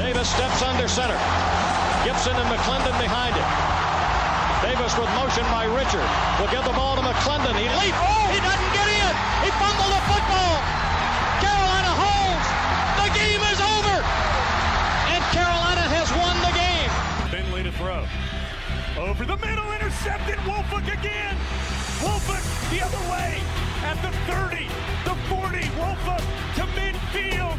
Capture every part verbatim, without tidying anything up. Davis steps under center. Gibson and McClendon behind him. Davis with motion by Richard. Will give the ball to McClendon. He leaps. Oh, he doesn't get in. He fumbled the football. Carolina holds. The game is over. And Carolina has won the game. Finley to throw. Over the middle. Intercepted. Wolfolk again. Wolfolk the other way. At the thirty. The forty. Wolfolk to midfield.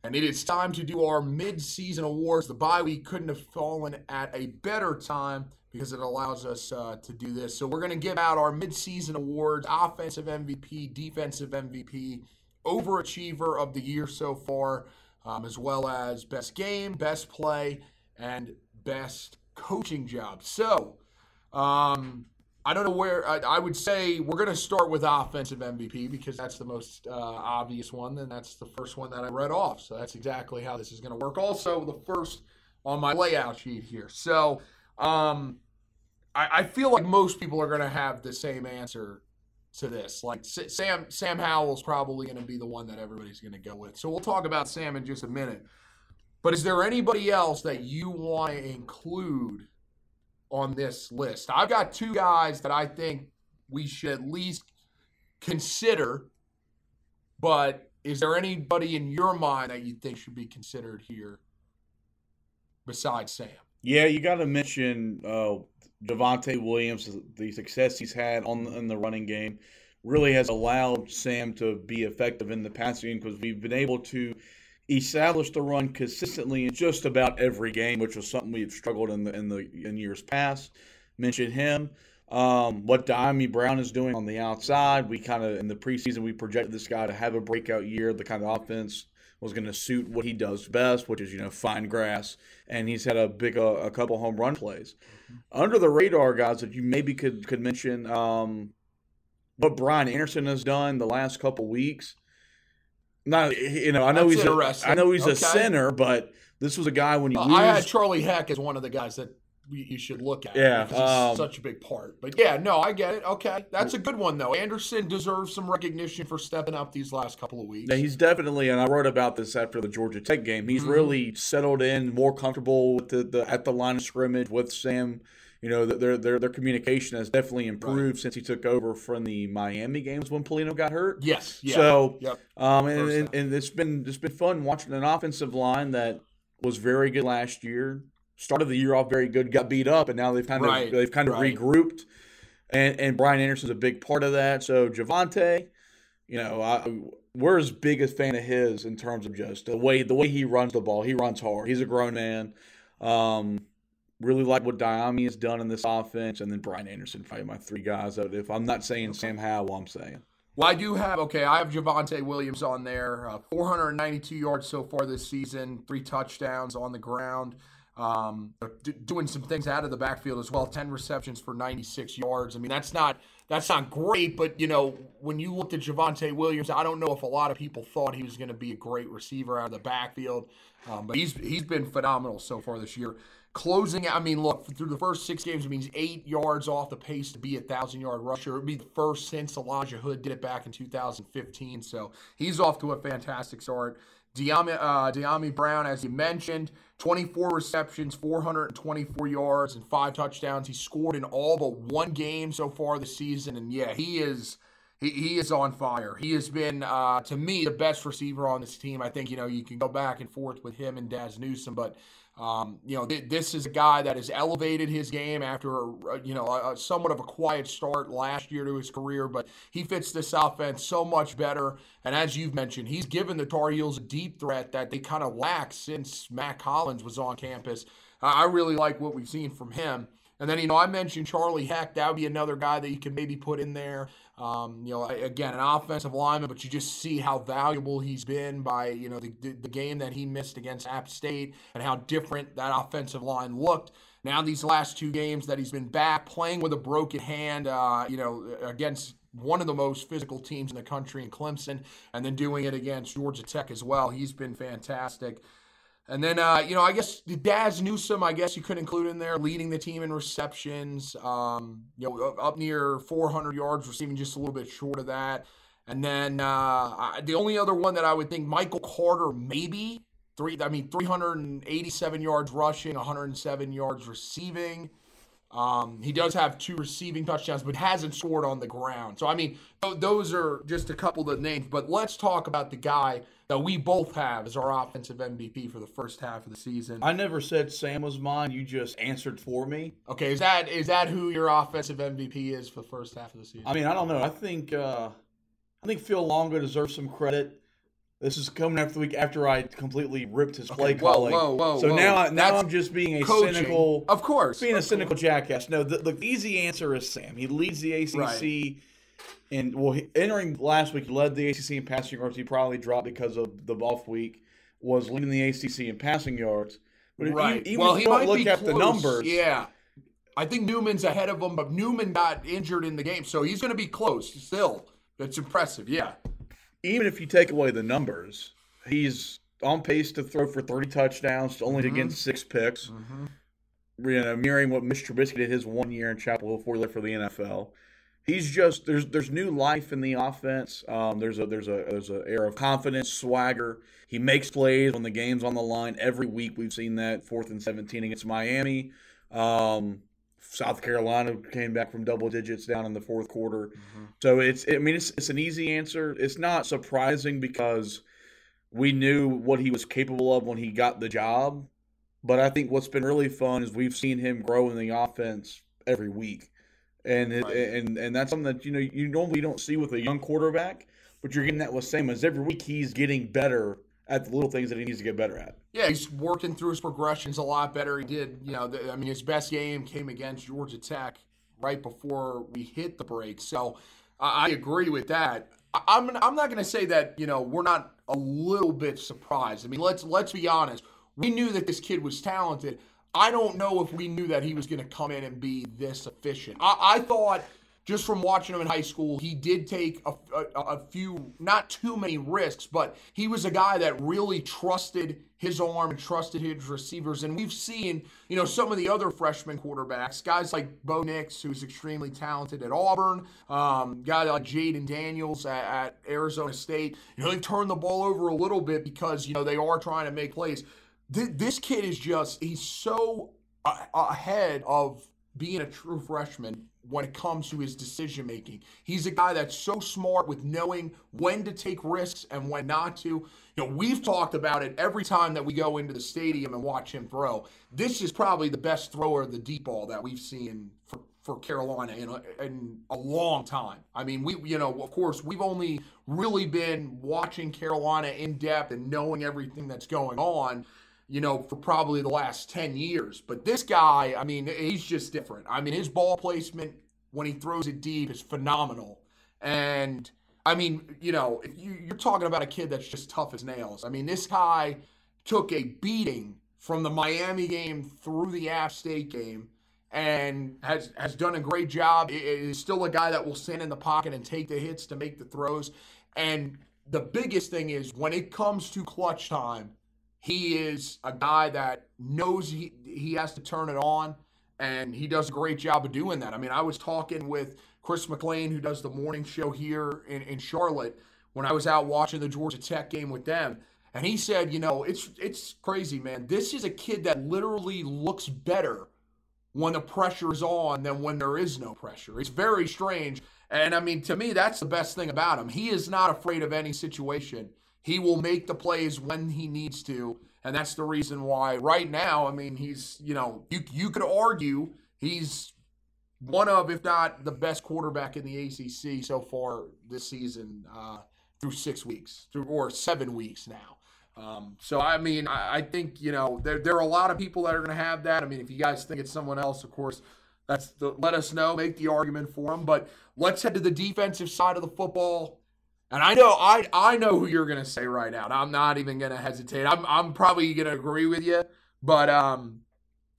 And it is time to do our mid-season awards. The bye week couldn't have fallen at a better time because it allows us uh, to do this. So we're going to give out our mid-season awards, offensive M V P, defensive M V P, overachiever of the year so far, um, as well as best game, best play, and best coaching job. So, Um, I don't know where I, I would say we're going to start with offensive M V P because that's the most uh, obvious one, and that's the first one that I read off. So that's exactly how this is going to work. Also, the first on my layout sheet here. So um, I, I feel like most people are going to have the same answer to this. Like S- Sam, Sam Howell's probably going to be the one that everybody's going to go with. So we'll talk about Sam in just a minute. But is there anybody else that you want to include on this list? I've got two guys that I think we should at least consider, but is there anybody in your mind that you think should be considered here besides Sam? Yeah, you got to mention uh, Javonte Williams. The success he's had on in the running game really has allowed Sam to be effective in the passing game because we've been able to established the run consistently in just about every game, which was something we've struggled in the in the in years past. Mention him. Um, what Dyami Brown is doing on the outside. We kind of in the preseason we projected this guy to have a breakout year. The kind of offense was going to suit what he does best, which is you know fine grass, and he's had a big uh, a couple home run plays. Mm-hmm. Under the radar guys that you maybe could could mention um, what Brian Anderson has done the last couple weeks. Not you know I know That's he's a, I know he's okay. a center, but this was a guy when you uh, lose. I had Charlie Heck as one of the guys that you should look at. Yeah, because um, he's such a big part. But yeah, no, I get it. Okay, that's a good one though. Anderson deserves some recognition for stepping up these last couple of weeks. Yeah, he's definitely, and I wrote about this after the Georgia Tech game. He's mm-hmm. really settled in, more comfortable with the, the at the line of scrimmage with Sam. You know, their their their communication has definitely improved right. since he took over from the Miami games when Polino got hurt. Yes. Yeah. So, yep. um, and, and, and it's been it's been fun watching an offensive line that was very good last year. Started the year off very good, got beat up, and now they've kind of right. they've kind of right. regrouped. And and Brian Anderson's a big part of that. So Javonte, you know, I, we're his biggest fan of his in terms of just the way the way he runs the ball. He runs hard. He's a grown man. Um, really like what Dyami has done in this offense, and then Brian Anderson, probably my three guys. If I'm not saying okay. Sam Howell, I'm saying. Well, I do have, okay, I have Javonte Williams on there, uh, four hundred ninety-two yards so far this season, three touchdowns on the ground, um, d- doing some things out of the backfield as well, ten receptions for ninety-six yards. I mean, that's not that's not great, but, you know, when you looked at Javonte Williams, I don't know if a lot of people thought he was going to be a great receiver out of the backfield, um, but he's he's been phenomenal so far this year. Closing, I mean, look, through the first six games, it means eight yards off the pace to be a one thousand-yard rusher. It would be the first since Elijah Hood did it back in two thousand fifteen. So he's off to a fantastic start. Dyami, uh, Dyami Brown, as you mentioned, twenty-four receptions, four hundred twenty-four yards, and five touchdowns. He scored in all but one game so far this season. And, yeah, he is he, he is on fire. He has been, uh, to me, the best receiver on this team. I think, you know, you can go back and forth with him and Daz Newsome, but – Um, you know, th- this is a guy that has elevated his game after, a, you know, a, a somewhat of a quiet start last year to his career, but he fits this offense so much better. And as you've mentioned, he's given the Tar Heels a deep threat that they kind of lacked since Matt Collins was on campus. Uh, I really like what we've seen from him. And then, you know, I mentioned Charlie Heck. That would be another guy that you can maybe put in there. Um, you know, again, an offensive lineman, but you just see how valuable he's been by, you know, the, the game that he missed against App State and how different that offensive line looked. Now these last two games that he's been back playing with a broken hand, uh, you know, against one of the most physical teams in the country in Clemson, and then doing it against Georgia Tech as well. He's been fantastic. And then, uh, you know, I guess Daz Newsome, I guess you could include in there, leading the team in receptions, um, you know, up near four hundred yards, receiving just a little bit short of that. And then uh, I, the only other one that I would think, Michael Carter, maybe. three. I mean, three hundred eighty-seven yards rushing, one hundred seven yards receiving. Um, he does have two receiving touchdowns, but hasn't scored on the ground. So, I mean, those are just a couple of names. But let's talk about the guy that we both have as our offensive M V P for the first half of the season. I never said Sam was mine. You just answered for me. Okay, is that is that who your offensive M V P is for the first half of the season? I mean, I don't know. I think uh, I think Phil Longo deserves some credit. This is coming after the week after I completely ripped his okay, play whoa, calling. Whoa, whoa, so whoa. now, I, now I'm just being a coaching. cynical, of course, being of a course. cynical jackass. No, the, the easy answer is Sam. He leads the A C C, right. and well, he, entering last week, he led the A C C in passing yards. He probably dropped because of the off week. Was leading the A C C in passing yards, but right. If you, even well, if you he don't might look at close. the numbers. Yeah, I think Newman's ahead of him, but Newman got injured in the game, so he's going to be close still. That's impressive. Yeah. Even if you take away the numbers, he's on pace to throw for thirty touchdowns, only mm-hmm. against six picks. Mm-hmm. You know, mirroring what Mitch Trubisky did his one year in Chapel Hill before he left for the N F L. He's just there's there's new life in the offense. Um, there's a there's a there's an air of confidence, swagger. He makes plays when the game's on the line every week. We've seen that fourth and seventeen against Miami. Um, South Carolina came back from double digits down in the fourth quarter. Mm-hmm. So, it's I mean, it's, it's an easy answer. It's not surprising because we knew what he was capable of when he got the job. But I think what's been really fun is we've seen him grow in the offense every week. And it, right. and, and that's something that, you know, you normally don't see with a young quarterback, but you're getting that with Sam. As every week he's getting better at the little things that he needs to get better at. Yeah, he's working through his progressions a lot better. He did, you know, the, I mean, his best game came against Georgia Tech right before we hit the break. So uh, I agree with that. I, I'm I'm not going to say that, you know, we're not a little bit surprised. I mean, let's let's be honest. We knew that this kid was talented. I don't know if we knew that he was going to come in and be this efficient. I, I thought... Just from watching him in high school, he did take a, a, a few, not too many risks, but he was a guy that really trusted his arm and trusted his receivers. And we've seen, you know, some of the other freshman quarterbacks, guys like Bo Nix, who's extremely talented at Auburn, um, guy like Jaden Daniels at, at Arizona State. You know, they turn the ball over a little bit because, you know, they are trying to make plays. Th- this kid is just, he's so a- ahead of being a true freshman when it comes to his decision-making. He's a guy that's so smart with knowing when to take risks and when not to. You know, we've talked about it every time that we go into the stadium and watch him throw. This is probably the best thrower of the deep ball that we've seen for, for Carolina in a, in a long time. I mean, we, you know, of course, we've only really been watching Carolina in depth and knowing everything that's going on. you know, for probably the last ten years. But this guy, I mean, he's just different. I mean, his ball placement when he throws it deep is phenomenal. And, I mean, you know, you, you're talking about a kid that's just tough as nails. I mean, this guy took a beating from the Miami game through the App State game and has, has done a great job. It, it is still a guy that will stand in the pocket and take the hits to make the throws. And the biggest thing is when it comes to clutch time, he is a guy that knows he, he has to turn it on, and he does a great job of doing that. I mean, I was talking with Chris McLean, who does the morning show here in, in Charlotte, when I was out watching the Georgia Tech game with them. And he said, you know, it's it's crazy, man. This is a kid that literally looks better when the pressure is on than when there is no pressure. It's very strange. And, I mean, to me, that's the best thing about him. He is not afraid of any situation. He will make the plays when he needs to, and that's the reason why right now, I mean, he's, you know, you you could argue he's one of, if not the best quarterback in the A C C so far this season uh, through six weeks, through or seven weeks now. Um, so, I mean, I, I think, you know, there, there are a lot of people that are going to have that. I mean, if you guys think it's someone else, of course, that's the, let us know, make the argument for him. But let's head to the defensive side of the football. And I know I I know who you're gonna say right now. And I'm not even gonna hesitate. I'm I'm probably gonna agree with you. But um,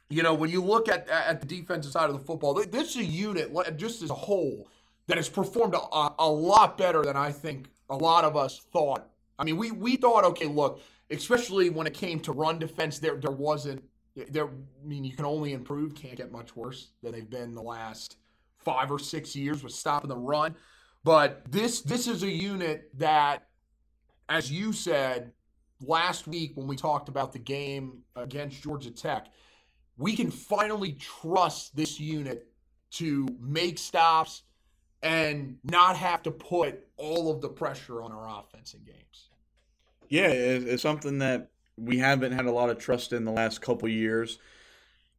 you know, when you look at at the defensive side of the football, this is a unit just as a whole that has performed a, a lot better than I think a lot of us thought. I mean, we we thought, okay, look, especially when it came to run defense, there there wasn't there. I mean, you can only improve. Can't get much worse than they've been the last five or six years with stopping the run. But this this is a unit that, as you said last week when we talked about the game against Georgia Tech, we can finally trust this unit to make stops and not have to put all of the pressure on our offense in games. Yeah, it's something that we haven't had a lot of trust in the last couple years.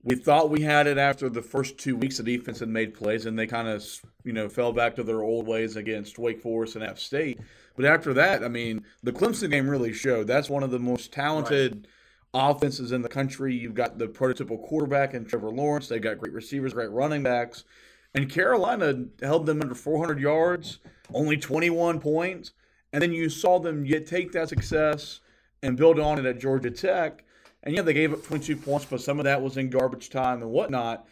We thought we had it after the first two weeks the defense had made plays, and they kind of, you know, fell back to their old ways against Wake Forest and App State. But after that, I mean, the Clemson game really showed. That's one of the most talented right. offenses in the country. You've got the prototypical quarterback in Trevor Lawrence. They've got great receivers, great running backs. And Carolina held them under four hundred yards, only twenty-one points. And then you saw them yet take that success and build on it at Georgia Tech. And, yeah, they gave up twenty-two points, but some of that was in garbage time and whatnot.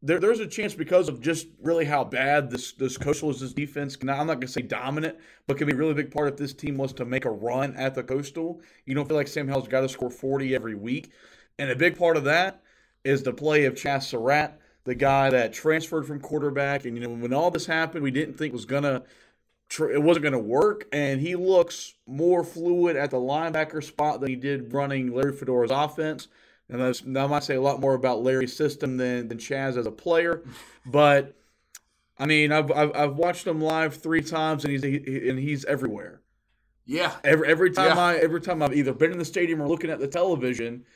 There, there's a chance because of just really how bad this this Coastal is, this defense. Can, I'm not going to say dominant, but can be a really big part if this team was to make a run at the Coastal. You don't feel like Sam Howell's got to score forty every week. And a big part of that is the play of Chazz Surratt, the guy that transferred from quarterback. And, you know, when all this happened, we didn't think it was going to it wasn't going to work, and he looks more fluid at the linebacker spot than he did running Larry Fedora's offense. And that's, I might say a lot more about Larry's system than, than Chazz as a player. But, I mean, I've, I've I've watched him live three times, and he's he, and he's everywhere. Yeah. Every every time yeah. I every time I've either been in the stadium or looking at the television,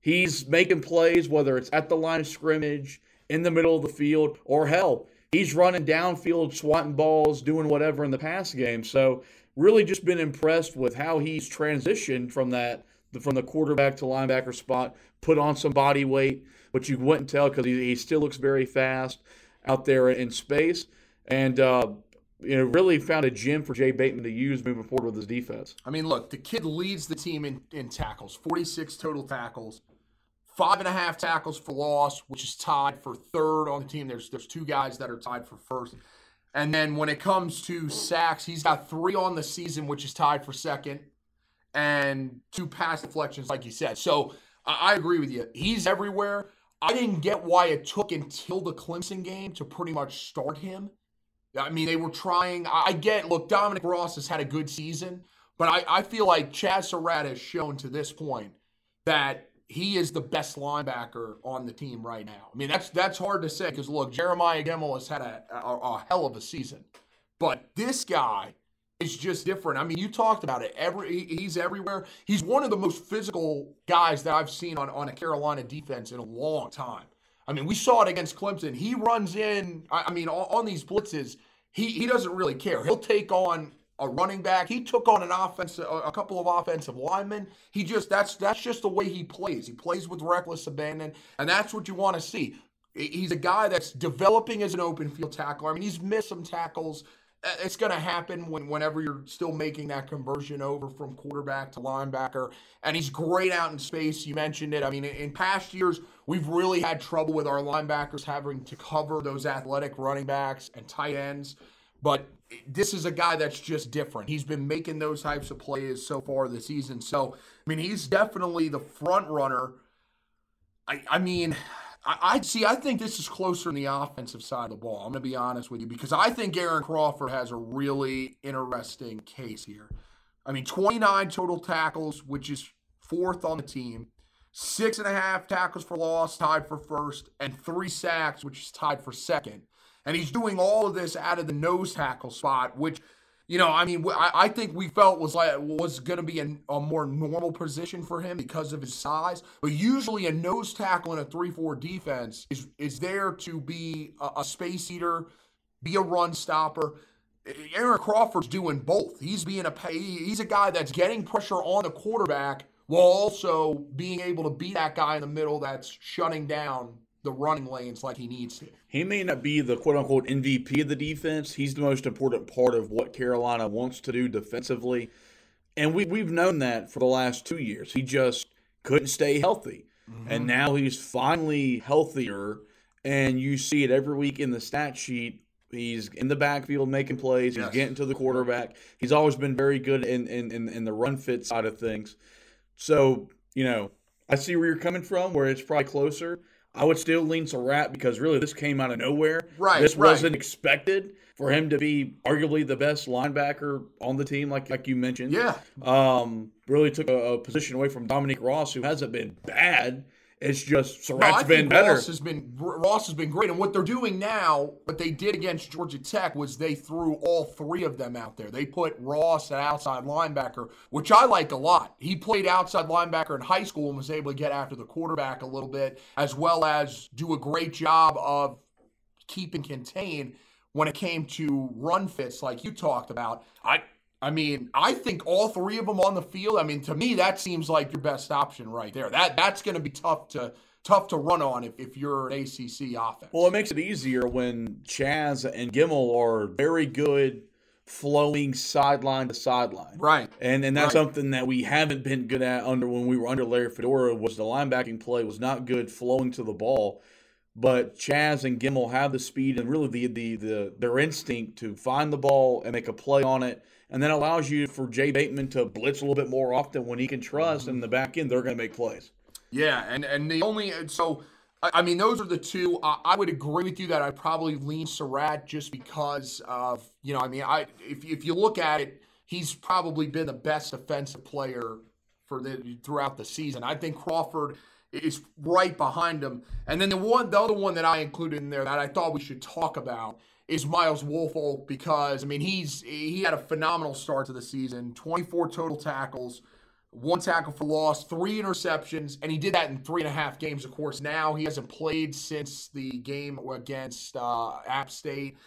he's making plays, whether it's at the line of scrimmage, in the middle of the field, or hell, he's running downfield, swatting balls, doing whatever in the pass game. So really just been impressed with how he's transitioned from that from the quarterback to linebacker spot, put on some body weight, which you wouldn't tell because he, he still looks very fast out there in space. And, uh, you know, really found a gem for Jay Bateman to use moving forward with his defense. I mean, look, the kid leads the team in, in tackles, forty-six total tackles. Five and a half tackles for loss, which is tied for third on the team. There's there's two guys that are tied for first. And then when it comes to sacks, he's got three on the season, which is tied for second, and two pass deflections, like you said. So I agree with you. He's everywhere. I didn't get why it took until the Clemson game to pretty much start him. I mean, they were trying. I get, look, Dominique Ross has had a good season, but I, I feel like Chazz Surratt has shown to this point that he is the best linebacker on the team right now. I mean, that's that's hard to say because, look, Jeremiah Gemmel has had a, a, a hell of a season. But this guy is just different. I mean, you talked about it. Every He's everywhere. He's one of the most physical guys that I've seen on, on a Carolina defense in a long time. I mean, we saw it against Clemson. He runs in, I, I mean, on, on these blitzes, he, he doesn't really care. He'll take on a running back. He took on an offense, a couple of offensive linemen. He just, that's, that's just the way he plays. He plays with reckless abandon, and that's what you want to see. He's a guy that's developing as an open field tackler. I mean, he's missed some tackles. It's going to happen when, whenever you're still making that conversion over from quarterback to linebacker. And he's great out in space. You mentioned it. I mean, in past years, we've really had trouble with our linebackers having to cover those athletic running backs and tight ends. But this is a guy that's just different. He's been making those types of plays so far this season. So, I mean, he's definitely the front runner. I, I mean... I see, I think this is closer on the offensive side of the ball. I'm going to be honest with you, because I think Aaron Crawford has a really interesting case here. I mean, twenty-nine total tackles, which is fourth on the team, six and a half tackles for loss, tied for first, and three sacks, which is tied for second. And he's doing all of this out of the nose tackle spot, which, you know, I mean, I, I think we felt was like was going to be a, a more normal position for him because of his size. But usually a nose tackle in a three four defense is, is there to be a, a space eater, be a run stopper. Aaron Crawford's doing both. He's being a he's a guy that's getting pressure on the quarterback while also being able to be that guy in the middle that's shutting down the running lanes like he needs to. He may not be the quote-unquote M V P of the defense. He's the most important part of what Carolina wants to do defensively. And we, we've known that for the last two years. He just couldn't stay healthy. Mm-hmm. And now he's finally healthier, and you see it every week in the stat sheet. He's in the backfield making plays. He's yes. getting to the quarterback. He's always been very good in, in, in, in the run-fit side of things. So, you know, I see where you're coming from, where it's probably closer. I would still lean Surratt because really this came out of nowhere. Right, this right. wasn't expected for him to be arguably the best linebacker on the team, like like you mentioned. Yeah, um, really took a, a position away from Dominique Ross, who hasn't been bad. It's just Surratt's no, been better. Ross has been Ross has been great, and what they're doing now, what they did against Georgia Tech was they threw all three of them out there. They put Ross at outside linebacker, which I like a lot. He played outside linebacker in high school and was able to get after the quarterback a little bit, as well as do a great job of keep and contain when it came to run fits, like you talked about. I. I mean, I think all three of them on the field. I mean, to me, that seems like your best option right there. That that's going to be tough to tough to run on if, if you're an A C C offense. Well, it makes it easier when Chazz and Gemmel are very good flowing sideline to sideline. Right. And and that's right. something that we haven't been good at under when we were under Larry Fedora was the linebacking play was not good flowing to the ball. But Chazz and Gemmel have the speed and really the, the the their instinct to find the ball and make a play on it, and then allows you for Jay Bateman to blitz a little bit more often when he can trust, and in the back end they're going to make plays. Yeah, and and the only so I mean those are the two. I, I would agree with you that I probably lean Surratt just because of you know I mean I if if you look at it, he's probably been the best offensive player for the throughout the season. I think Crawford is right behind him. And then the one, the other one that I included in there that I thought we should talk about is Myles Wolfolk because, I mean, he's he had a phenomenal start to the season, twenty-four total tackles, one tackle for loss, three interceptions, and he did that in three and a half games, of course. Now he hasn't played since the game against uh, App State,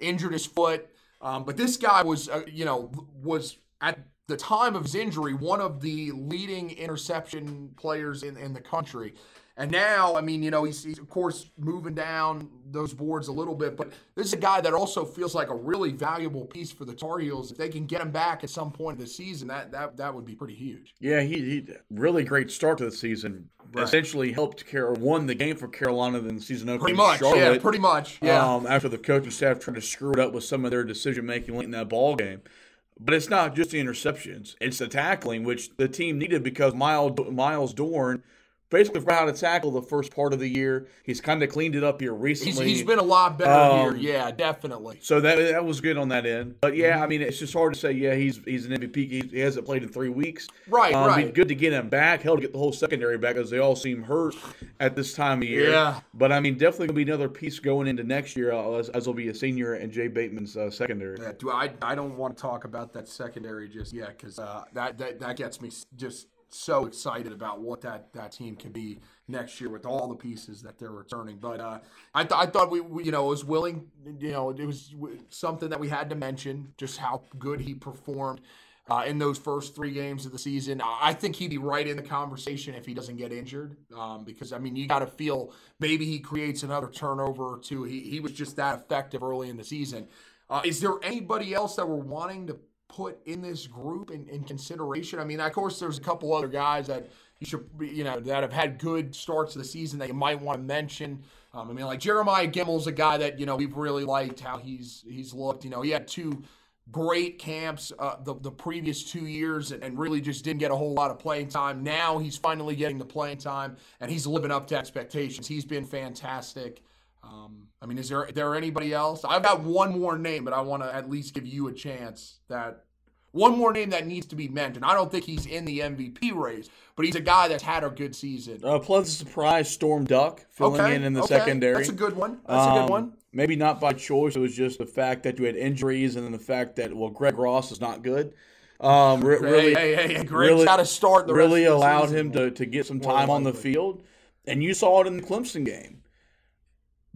injured his foot. Um, but this guy was, uh, you know, was at – the time of his injury, one of the leading interception players in, in the country. And now, I mean, you know, he's, he's, of course, moving down those boards a little bit. But this is a guy that also feels like a really valuable piece for the Tar Heels. If they can get him back at some point of the season, that that, that would be pretty huge. Yeah, he, he really great start to the season. Right. Essentially helped Carol won the game for Carolina in the season opener. Pretty much, Charlotte, yeah, pretty much. Yeah. Um, after the coaching staff tried to screw it up with some of their decision-making late in that ball game. But it's not just the interceptions. It's the tackling, which the team needed because Myles, Myles Dorn basically forgot how to tackle the first part of the year. He's kind of cleaned it up here recently. He's, he's been a lot better um, here. Yeah, definitely. So that that was good on that end. But, yeah, I mean, it's just hard to say, yeah, he's he's an M V P. He, he hasn't played in three weeks. Right, um, right. Good to get him back. Hell, to get the whole secondary back because they all seem hurt at this time of year. Yeah. But, I mean, definitely going to be another piece going into next year as, as he'll be a senior and Jay Bateman's uh, secondary. Yeah, do I, I don't want to talk about that secondary just yet because uh, that, that, that gets me just – so excited about what that, that team can be next year with all the pieces that they're returning. But uh, I, th I thought we, we, you know, was willing, you know, it was something that we had to mention, just how good he performed uh, in those first three games of the season. I think he'd be right in the conversation if he doesn't get injured, um, because, I mean, you got to feel maybe he creates another turnover or two. He, he was just that effective early in the season. Uh, is there anybody else that we're wanting to put in this group in, in consideration? I mean, of course, there's a couple other guys that you should, you know, that have had good starts of the season that you might want to mention. Um, I mean, like Jeremiah Gemmel's a guy that, you know, we've really liked how he's he's looked. You know, he had two great camps uh, the, the previous two years and, and really just didn't get a whole lot of playing time. Now he's finally getting the playing time, and he's living up to expectations. He's been fantastic. Um, I mean, is there is there anybody else? I've got one more name, but I want to at least give you a chance. That one more name that needs to be mentioned. I don't think he's in the M V P race, but heasea guy that's had a good season. Uh, pleasant surprise, Storm Duck filling okay, in in the okay. secondary. That's a good one. That's um, a good one. Maybe not by choice. It was just the fact that you had injuries, and then the fact that well, Greg Ross is not good. Um, re hey, really, hey, hey, hey, Greg's really got to start. The really rest of the allowed season. him to to get some time on the field, and you saw it in the Clemson game.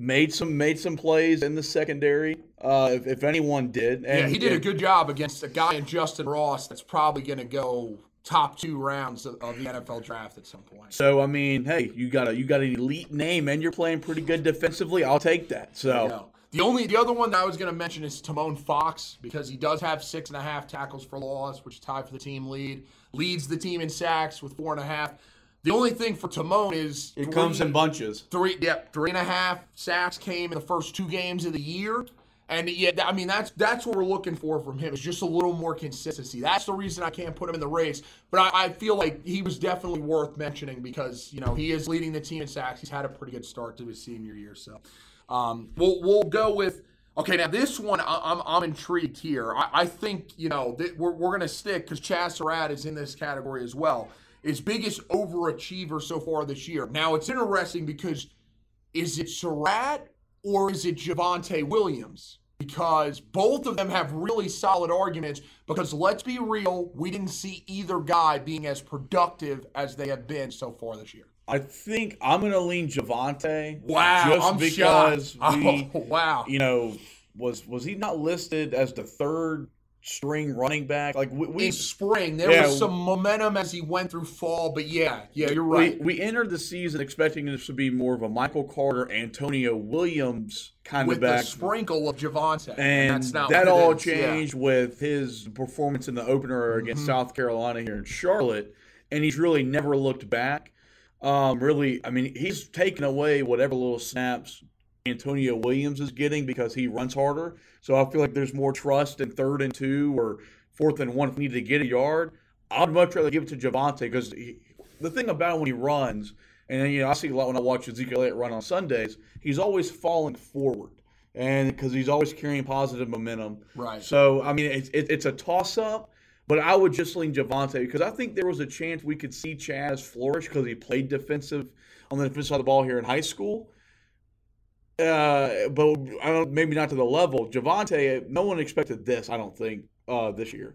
Made some made some plays in the secondary, uh, if, if anyone did. And, yeah, he did and, a good job against a guy in Justin Ross that's probably going to go top two rounds of, of the N F L draft at some point. So I mean, hey, you got a you got an elite name, and you're playing pretty good defensively. I'll take that. So you know, the only the other one that I was going to mention is Timone Fox, because he does have six and a half tackles for loss, which is tied for the team lead. Leads the team in sacks with four and a half. The only thing for Timone is it three, comes in bunches. Three, yeah, three and a half sacks came in the first two games of the year, and yeah, I mean that's that's what we're looking for from him is just a little more consistency. That's the reason I can't put him in the race, but I, I feel like he was definitely worth mentioning because you know he is leading the team in sacks. He's had a pretty good start to his senior year, so um, we'll we'll go with okay. Now this one, I, I'm I'm intrigued here. I, I think you know th we're we're gonna stick because Chazz Surratt is in this category as well. His biggest overachiever so far this year. Now, it's interesting because is it Surratt or is it Javonte Williams? Because both of them have really solid arguments because let's be real, we didn't see either guy being as productive as they have been so far this year. I think I'm going to lean Javonte. Wow, just I'm because shocked. We, oh, wow. You know, was, was he not listed as the third string running back like we, we in spring there yeah, was some momentum as he went through fall but yeah yeah you're right we, we entered the season expecting this to be more of a Michael Carter Antonio Williams kind with of back a sprinkle of Javonte and, and that's not that all is. changed yeah. with his performance in the opener against mm-hmm. South Carolina here in Charlotte, and he's really never looked back. Um really, I mean, he's taken away whatever little snaps Antonio Williams is getting because he runs harder. So I feel like there's more trust in third and two or fourth and one if we need to get a yard. I'd much rather give it to Javonte because the thing about him when he runs, and you know, I see a lot when I watch Ezekiel Elliott run on Sundays, he's always falling forward and because he's always carrying positive momentum. Right. So, I mean, it's, it, it's a toss-up, but I would just lean Javonte because I think there was a chance we could see Chazz flourish because he played defensive on the defensive side of the ball here in high school. Uh, but I don't, maybe not to the level. Javonte, no one expected this, I don't think, uh, this year.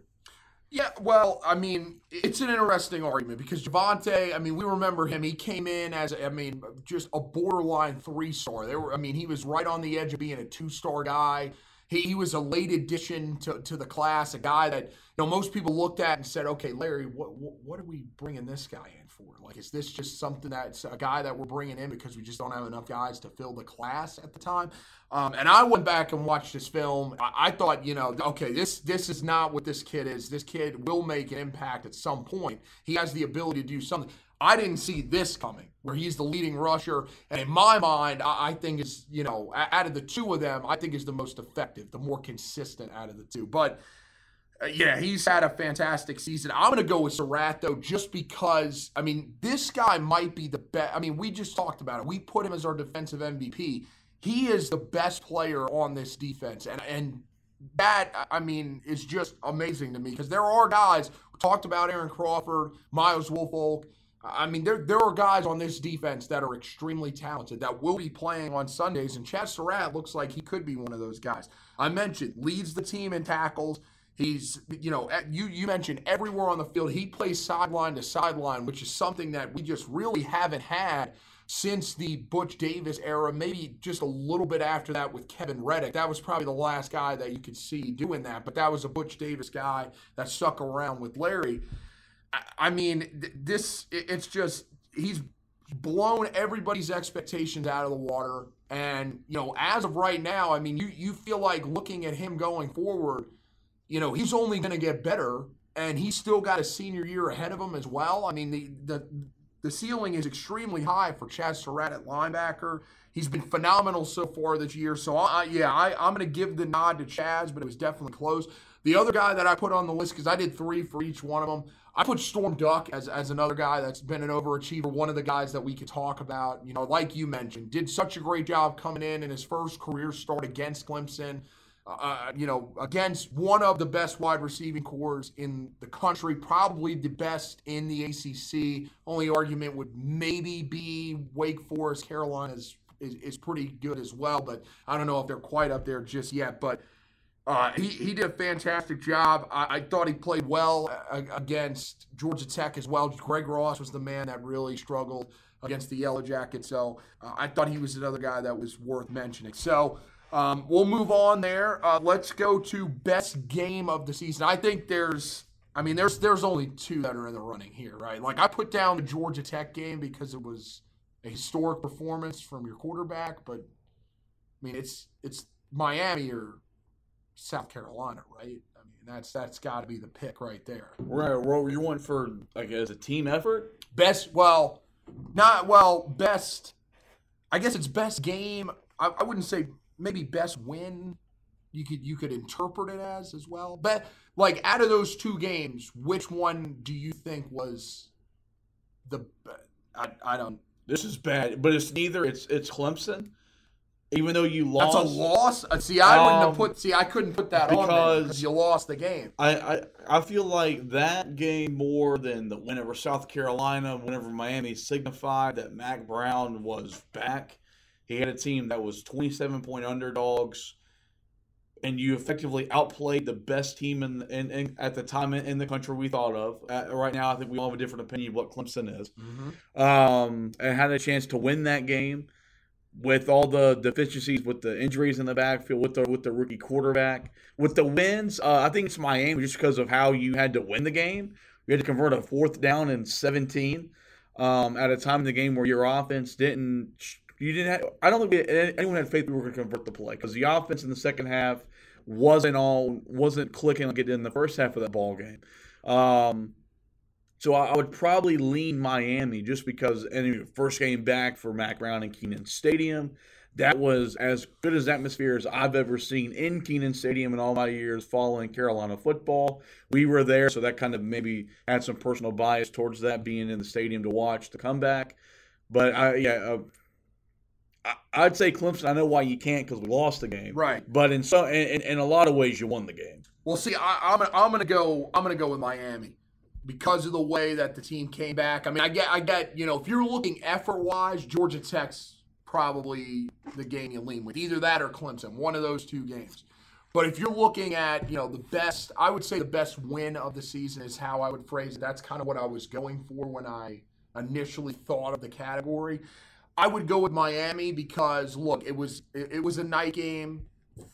Yeah, well, I mean, it's an interesting argument because Javonte, I mean, we remember him. He came in as, I mean, just a borderline three-star. There were, I mean, he was right on the edge of being a two-star guy. He, he was a late addition to, to the class, a guy that, you know, most people looked at and said, okay, Larry, what, what, what are we bringing this guy in for? Like, is this just something that's a guy that we're bringing in because we just don't have enough guys to fill the class at the time? Um, and I went back and watched this film. I, I thought, you know, okay, this, this is not what this kid is. This kid will make an impact at some point. He has the ability to do something. I didn't see this coming, where he's the leading rusher. And in my mind, I, I think is, you know, out of the two of them, I think is the most effective, the more consistent out of the two. But, uh, yeah, he's had a fantastic season. I'm going to go with Surratt, though, just because, I mean, this guy might be the best. I mean, we just talked about it. We put him as our defensive M V P. He is the best player on this defense. And, and that, I mean, is just amazing to me because there are guys, we talked about Aaron Crawford, Myles Wolfolk. I mean, there there are guys on this defense that are extremely talented that will be playing on Sundays, and Chazz Surratt looks like he could be one of those guys. I mentioned leads the team in tackles. He's, you know, you, you mentioned everywhere on the field. He plays sideline to sideline, which is something that we just really haven't had since the Butch Davis era, maybe just a little bit after that with Kevin Reddick. That was probably the last guy that you could see doing that, but that was a Butch Davis guy that stuck around with Larry. I, I mean, th- this, it's just, he's blown everybody's expectations out of the water. And, you know, as of right now, I mean, you, you feel like looking at him going forward, you know, he's only going to get better, and he's still got a senior year ahead of him as well. I mean, the the, the ceiling is extremely high for Chazz Surratt at linebacker. He's been phenomenal so far this year. So, I, yeah, I, I'm going to give the nod to Chazz, but it was definitely close. The other guy that I put on the list, because I did three for each one of them, I put Storm Duck as, as another guy that's been an overachiever, one of the guys that we could talk about. You know, like you mentioned, did such a great job coming in in his first career start against Clemson. Uh, you know, against one of the best wide receiving cores in the country, probably the best in the A C C. Only argument would maybe be Wake Forest. Carolina is, is, is pretty good as well, but I don't know if they're quite up there just yet. But uh, he, he did a fantastic job. I, I thought he played well uh, against Georgia Tech as well. Greg Ross was the man that really struggled against the Yellow Jackets. So uh, I thought he was another guy that was worth mentioning. So, Um, we'll move on there. Uh, let's go to best game of the season. I think there's, I mean, there's there's only two that are in the running here, right? Like, I put down the Georgia Tech game because it was a historic performance from your quarterback, but, I mean, it's it's Miami or South Carolina, right? I mean, that's that's got to be the pick right there. Right. What were you want for, like, as a team effort? Best, well, not, well, best, I guess it's best game. I, I wouldn't say maybe best win, you could you could interpret it as as well. But, like, out of those two games, which one do you think was the I, I don't. This is bad, but it's neither. It's it's Clemson, even though you lost. That's a loss. See, I um, wouldn't have put. See, I couldn't put that because on there because you lost the game. I, I I feel like that game more than the whenever South Carolina, whenever Miami signified that Mac Brown was back. He had a team that was twenty-seven point underdogs, and you effectively outplayed the best team in, in, in at the time in, in the country we thought of. Uh, right now, I think we all have a different opinion of what Clemson is. Mm-hmm. Um, and had a chance to win that game with all the deficiencies, with the injuries in the backfield, with the with the rookie quarterback, with the wins. Uh, I think it's Miami just because of how you had to win the game. You had to convert a fourth down and seventeen um, at a time in the game where your offense didn't. You didn't have, I don't think anyone had faith we were going to convert the play because the offense in the second half wasn't all wasn't clicking like it did in the first half of that ball game. Um, so I, I would probably lean Miami just because. And first game back for Mac Brown in Keenan Stadium, that was as good as atmosphere as I've ever seen in Keenan Stadium in all my years following Carolina football. We were there, so that kind of maybe had some personal bias towards that being in the stadium to watch the comeback. But I yeah. Uh, I'd say Clemson. I know why you can't because we lost the game, right? But in so in, in a lot of ways, you won the game. Well, see, I, I'm gonna, I'm gonna go I'm gonna go with Miami because of the way that the team came back. I mean, I get I get you know if you're looking effort wise, Georgia Tech's probably the game you lean with, either that or Clemson, one of those two games. But if you're looking at you know the best, I would say the best win of the season is how I would phrase it. That's kind of what I was going for when I initially thought of the category. I would go with Miami because, look, it was it was a night game.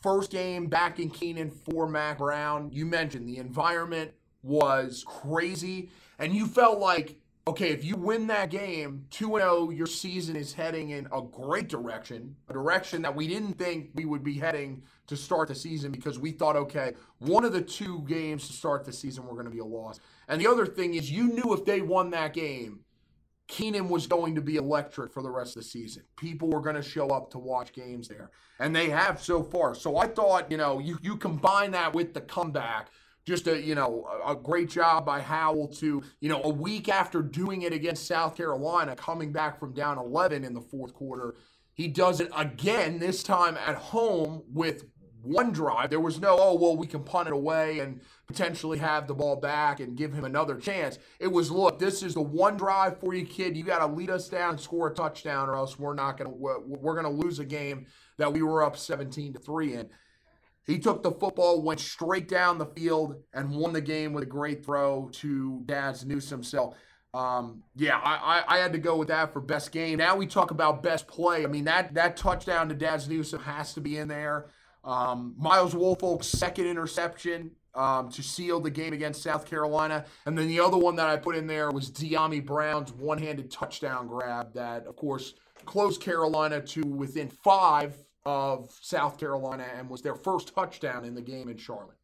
First game back in Keenan for Mac Brown. You mentioned the environment was crazy. And you felt like, okay, if you win that game, two and oh, your season is heading in a great direction, a direction that we didn't think we would be heading to start the season because we thought, okay, one of the two games to start the season were going to be a loss. And the other thing is you knew if they won that game, Keenan was going to be electric for the rest of the season. People were going to show up to watch games there. And they have so far. So I thought, you know, you, you combine that with the comeback, just a, you know, a, a great job by Howell to, you know, a week after doing it against South Carolina, coming back from down eleven in the fourth quarter, he does it again, this time at home with one drive. There was no, oh, well, we can punt it away and potentially have the ball back and give him another chance. It was, look, this is the one drive for you, kid. You got to lead us down and score a touchdown or else we're not going to, we're going to lose a game that we were up seventeen to three in. He took the football, went straight down the field, and won the game with a great throw to Daz Newsome. So, um, yeah, I, I, I had to go with that for best game. Now we talk about best play. I mean, that, that touchdown to Daz Newsome has to be in there. Um, Myles Wolfolk's second interception um, to seal the game against South Carolina. And then the other one that I put in there was Dyami Brown's one-handed touchdown grab that, of course, closed Carolina to within five of South Carolina and was their first touchdown in the game in Charlotte.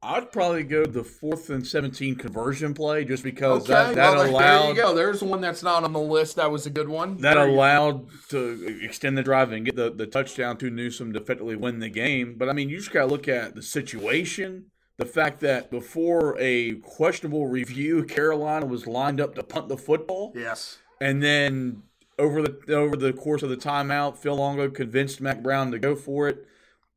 I'd probably go the fourth and seventeen conversion play just because okay, that, that well, allowed. There you go. There's one that's not on the list. That was a good one. That there allowed to extend the drive and get the, the touchdown to Newsome to effectively win the game. But, I mean, you just got to look at the situation, the fact that before a questionable review, Carolina was lined up to punt the football. Yes. And then over the over the course of the timeout, Phil Longo convinced Mac Brown to go for it.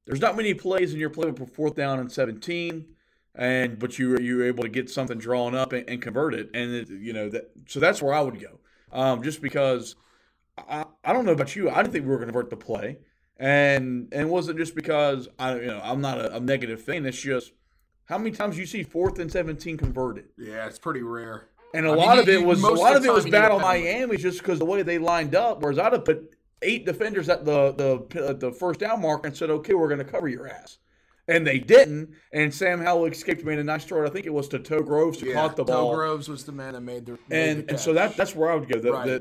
There's not many plays in your playbook for fourth down and seventeen, and but you were, you were able to get something drawn up and, and convert it, and it, you know that. So that's where I would go, um, just because I, I don't know about you, I didn't think we were going to convert the play, and and it wasn't just because I you know I'm not a, a negative fan. It's just how many times you see fourth and seventeen converted. Yeah, it's pretty rare. And a I lot mean, of it was a lot of it was bad on Miami just because the way they lined up. Whereas I'd have put eight defenders at the the the first down mark and said, okay, we're going to cover your ass. And they didn't. And Sam Howell escaped me in a nice throw. I think it was to Toe Groves who yeah, caught the Toe ball. Toe Groves was the man that made the made and the catch. And so that that's where I would go. The, right. the,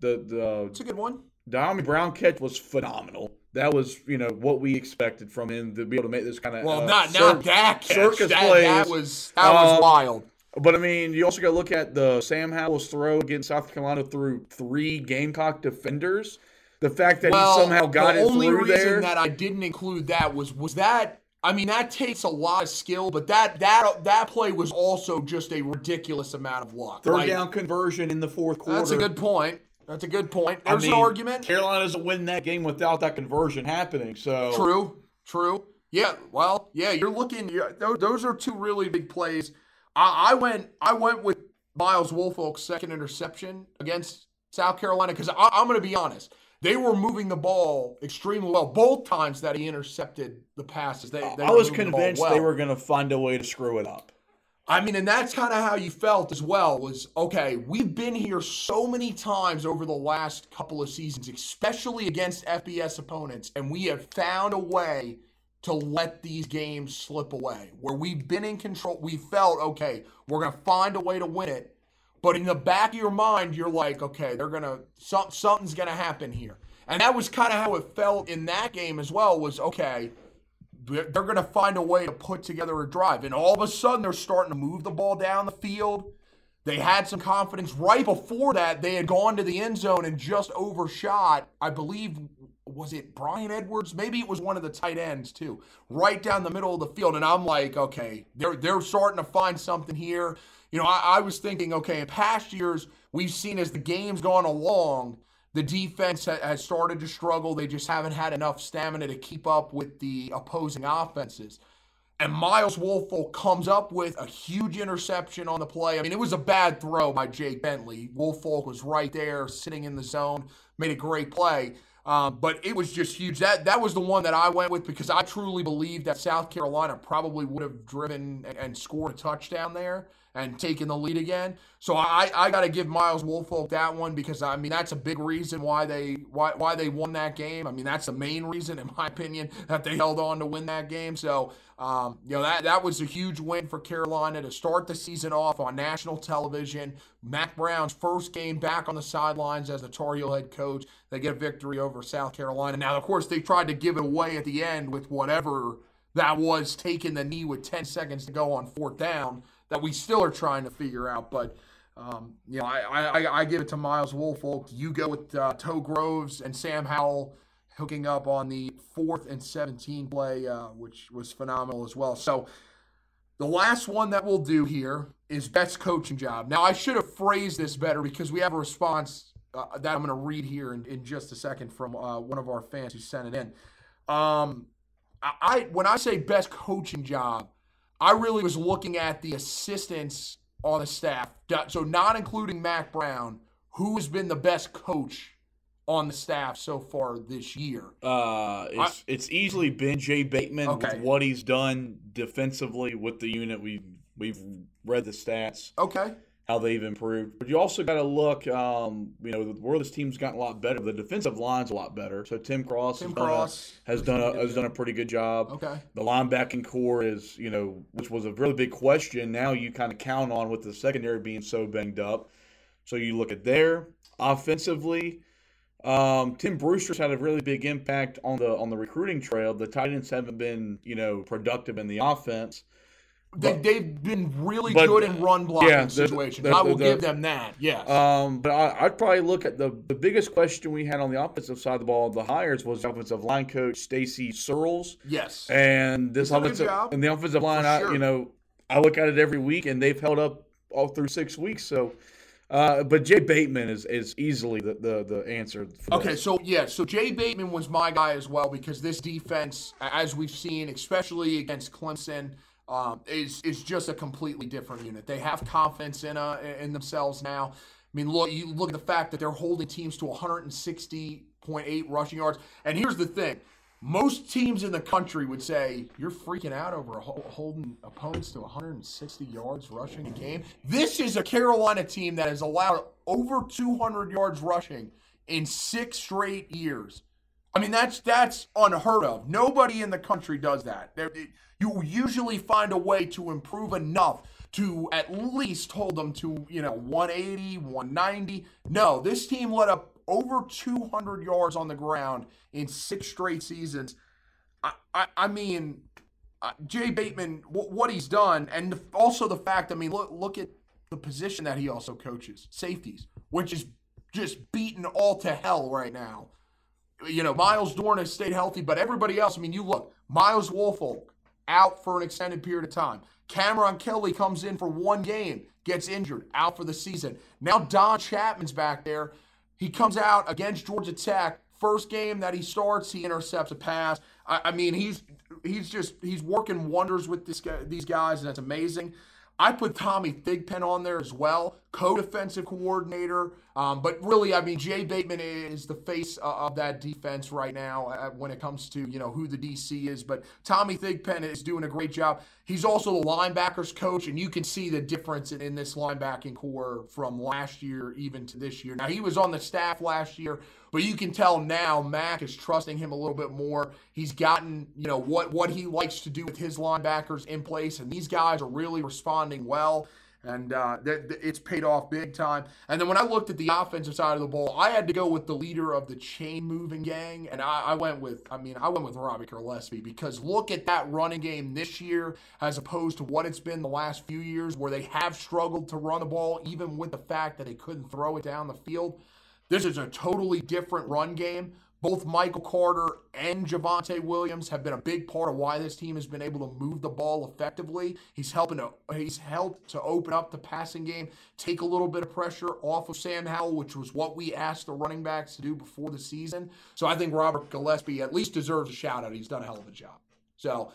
the, the, the, it's a good one. Dyami Brown catch was phenomenal. That was, you know, what we expected from him to be able to make this kind of well, uh, not cir- not that catch. Circus that, plays. That was that was uh, wild. But, I mean, you also got to look at the Sam Howell's throw against South Carolina through three Gamecock defenders. The fact that well, he somehow got it through there. The only reason that I didn't include that was was that, I mean, that takes a lot of skill, but that that that play was also just a ridiculous amount of luck. Third like, down conversion in the fourth quarter. That's a good point. That's a good point. There's I mean, an argument. Carolina doesn't win that game without that conversion happening. So True, true. Yeah, well, yeah, you're looking. You're, those are two really big plays. I went I went with Myles Wolfolk's second interception against South Carolina because I'm going to be honest. They were moving the ball extremely well. Both times that he intercepted the passes. They, they I was convinced the well. they were going to find a way to screw it up. I mean, and that's kind of how you felt as well was, okay, we've been here so many times over the last couple of seasons, especially against F B S opponents, and we have found a way to let these games slip away, where we've been in control. We felt, okay, we're going to find a way to win it. But in the back of your mind, you're like, okay, they're going to, some, something's going to happen here. And that was kind of how it felt in that game as well was, okay, they're going to find a way to put together a drive. And all of a sudden, they're starting to move the ball down the field. They had some confidence. Right before that, they had gone to the end zone and just overshot, I believe, was it Brian Edwards? Maybe it was one of the tight ends too, right down the middle of the field. And I'm like, okay, they're they're starting to find something here. You know, I, I was thinking, okay, in past years, we've seen as the game's gone along, the defense ha- has started to struggle. They just haven't had enough stamina to keep up with the opposing offenses. And Myles Wolfolk comes up with a huge interception on the play. I mean, it was a bad throw by Jake Bentley. Wolfolk was right there sitting in the zone, made a great play. Um, but it was just huge. That that was the one that I went with because I truly believe that South Carolina probably would have driven and, and scored a touchdown there and taken the lead again. So I, I got to give Myles Wolfolk that one because, I mean, that's a big reason why they why why they won that game. I mean, that's the main reason, in my opinion, that they held on to win that game. So, um, you know, that, that was a huge win for Carolina to start the season off on national television. Mac Brown's first game back on the sidelines as the Tar Heel head coach. They get a victory over South Carolina. Now, of course, they tried to give it away at the end with whatever that was, taking the knee with ten seconds to go on fourth down that we still are trying to figure out. But, um, you know, I, I, I give it to Myles Wolfolk. You go with uh, Toe Groves and Sam Howell hooking up on the fourth and seventeen play, uh, which was phenomenal as well. So the last one that we'll do here is best coaching job. Now, I should have phrased this better because we have a response Uh, that I'm going to read here in, in just a second from uh, one of our fans who sent it in. Um, I, I when I say best coaching job, I really was looking at the assistants on the staff. So not including Mac Brown, who has been the best coach on the staff so far this year. Uh, it's, I, it's easily been Jay Bateman okay. with what he's done defensively with the unit. We've, we've read the stats. Okay. How they've improved. But you also got to look, um, you know, where this team's gotten a lot better. The defensive line's a lot better. So Tim Cross, Tim has, Cross done a, has done a, has done a pretty good job. Okay. The linebacking core is, you know, which was a really big question. Now you kind of count on with the secondary being so banged up. So you look at there. Offensively, um, Tim Brewster's had a really big impact on the on the recruiting trail. The tight ends haven't been, you know, productive in the offense. They, but, they've been really but, good in run blocking yeah, situations. The, the, I will the, the, give them that, yes. Um, but I, I'd probably look at the, the biggest question we had on the offensive side of the ball, the hires, was the offensive line coach, Stacy Searles. Yes. And this offensive and the offensive line, sure. I, you know, I look at it every week, and they've held up all through six weeks. So, uh, but Jay Bateman is, is easily the, the, the answer. For okay, this. so, yeah, so Jay Bateman was my guy as well, because this defense, as we've seen, especially against Clemson, Um, is is just a completely different unit. They have confidence in uh, in themselves now. I mean, look, you look at the fact that they're holding teams to one hundred sixty point eight rushing yards. And here's the thing. Most teams in the country would say, you're freaking out over holding opponents to one hundred sixty yards rushing a game. This is a Carolina team that has allowed over two hundred yards rushing in six straight years. I mean, that's that's unheard of. Nobody in the country does that. They're, you usually find a way to improve enough to at least hold them to, you know, one eighty, one ninety. No, this team let up over two hundred yards on the ground in six straight seasons. I, I, I mean, uh, Jay Bateman, w- what he's done, and the, also the fact, I mean, look, look at the position that he also coaches, safeties, which is just beaten all to hell right now. You know, Myles Dorn has stayed healthy, but everybody else, I mean, you look, Myles Wolfolk out for an extended period of time. Cameron Kelly comes in for one game, gets injured, out for the season. Now Don Chapman's back there. He comes out against Georgia Tech. First game that he starts, he intercepts a pass. I, I mean, he's he's just, he's working wonders with this guy, these guys, and that's amazing. I put Tommy Thigpen on there as well, co-defensive coordinator. Um, but really, I mean, Jay Bateman is the face of that defense right now when it comes to, you know, who the D C is. But Tommy Thigpen is doing a great job. He's also the linebackers coach, and you can see the difference in, in this linebacking core from last year even to this year. Now, he was on the staff last year, but you can tell now Mac is trusting him a little bit more. He's gotten, you know, what, what he likes to do with his linebackers in place, and these guys are really responding well. And uh, th- th- it's paid off big time. And then when I looked at the offensive side of the ball, I had to go with the leader of the chain-moving gang. And I, I went with, I mean, I went with Robbie Gillespie, because look at that running game this year as opposed to what it's been the last few years where they have struggled to run the ball, even with the fact that they couldn't throw it down the field. This is a totally different run game. Both Michael Carter and Javonte Williams have been a big part of why this team has been able to move the ball effectively. He's helping to, he's helped to open up the passing game, take a little bit of pressure off of Sam Howell, which was what we asked the running backs to do before the season. So I think Robert Gillespie at least deserves a shout-out. He's done a hell of a job. So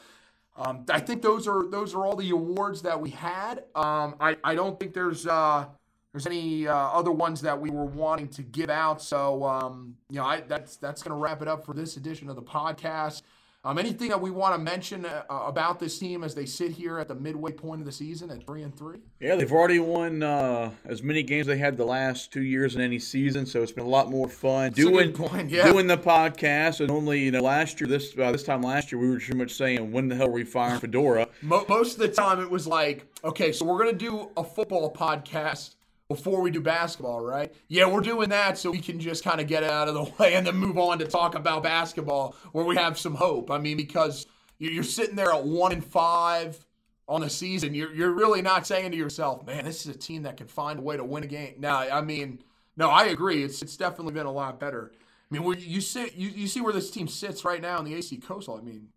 um, I think those are those are all the awards that we had. Um, I, I don't think there's uh, – There's any uh, other ones that we were wanting to give out. So, um, you know, I, that's that's going to wrap it up for this edition of the podcast. Um, anything that we want to mention uh, about this team as they sit here at the midway point of the season at three and three? Yeah, they've already won uh, as many games they had the last two years in any season, so it's been a lot more fun doing point, yeah. doing the podcast. And only you know, last year this uh, this time last year we were pretty much saying, when the hell are we firing Fedora? Most of the time it was like, okay, so we're going to do a football podcast before we do basketball, right? Yeah, we're doing that so we can just kind of get it out of the way and then move on to talk about basketball where we have some hope. I mean, because you're sitting there at one and five on the season. You're you're really not saying to yourself, man, this is a team that can find a way to win a game. Now, I mean, no, I agree. It's it's definitely been a lot better. I mean, you sit, you, you see where this team sits right now in the A C C Coastal. I mean,